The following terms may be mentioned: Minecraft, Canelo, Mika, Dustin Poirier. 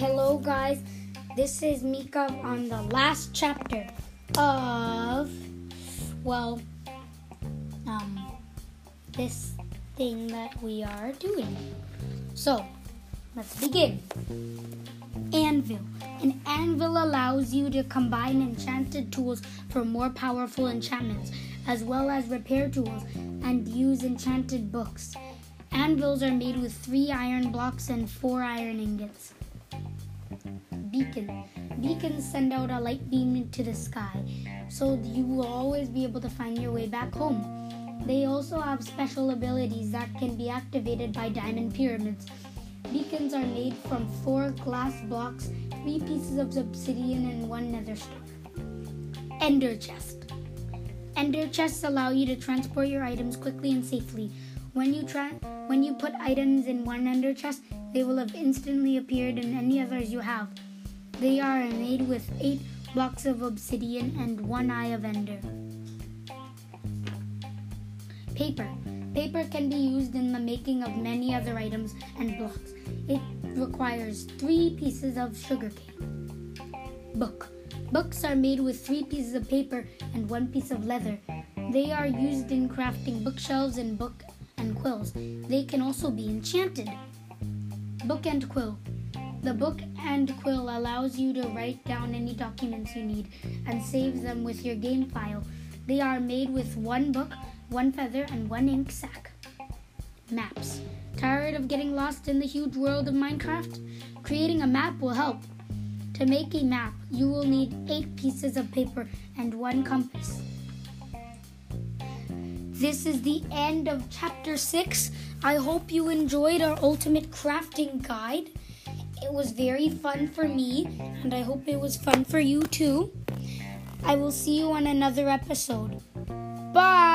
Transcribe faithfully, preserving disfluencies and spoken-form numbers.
Hello guys, this is Mika on the last chapter of, well, um, this thing that we are doing. So, let's begin. Anvil. An anvil allows you to combine enchanted tools for more powerful enchantments, as well as repair tools, and use enchanted books. Anvils are made with three iron blocks and four iron ingots. Beacon. Beacons send out a light beam into the sky, so you will always be able to find your way back home. They also have special abilities that can be activated by diamond pyramids. Beacons are made from four glass blocks, three pieces of obsidian, and one nether star. Ender chest. Ender chests allow you to transport your items quickly and safely. When you try, when you put items in one ender chest, they will have instantly appeared in any others you have. They are made with eight blocks of obsidian and one eye of ender. Paper. Paper can be used in the making of many other items and blocks. It requires three pieces of sugarcane. Book. Books are made with three pieces of paper and one piece of leather. They are used in crafting bookshelves and book and quills. They can also be enchanted. Book and quill. The book and quill allows you to write down any documents you need and save them with your game file. They are made with one book, one feather, and one ink sack. Maps. Tired of getting lost in the huge world of Minecraft? Creating a map will help. To make a map, you will need eight pieces of paper and one compass. This is the end of chapter six. I hope you enjoyed our ultimate crafting guide. It was very fun for me, and I hope it was fun for you too. I will see you on another episode. Bye!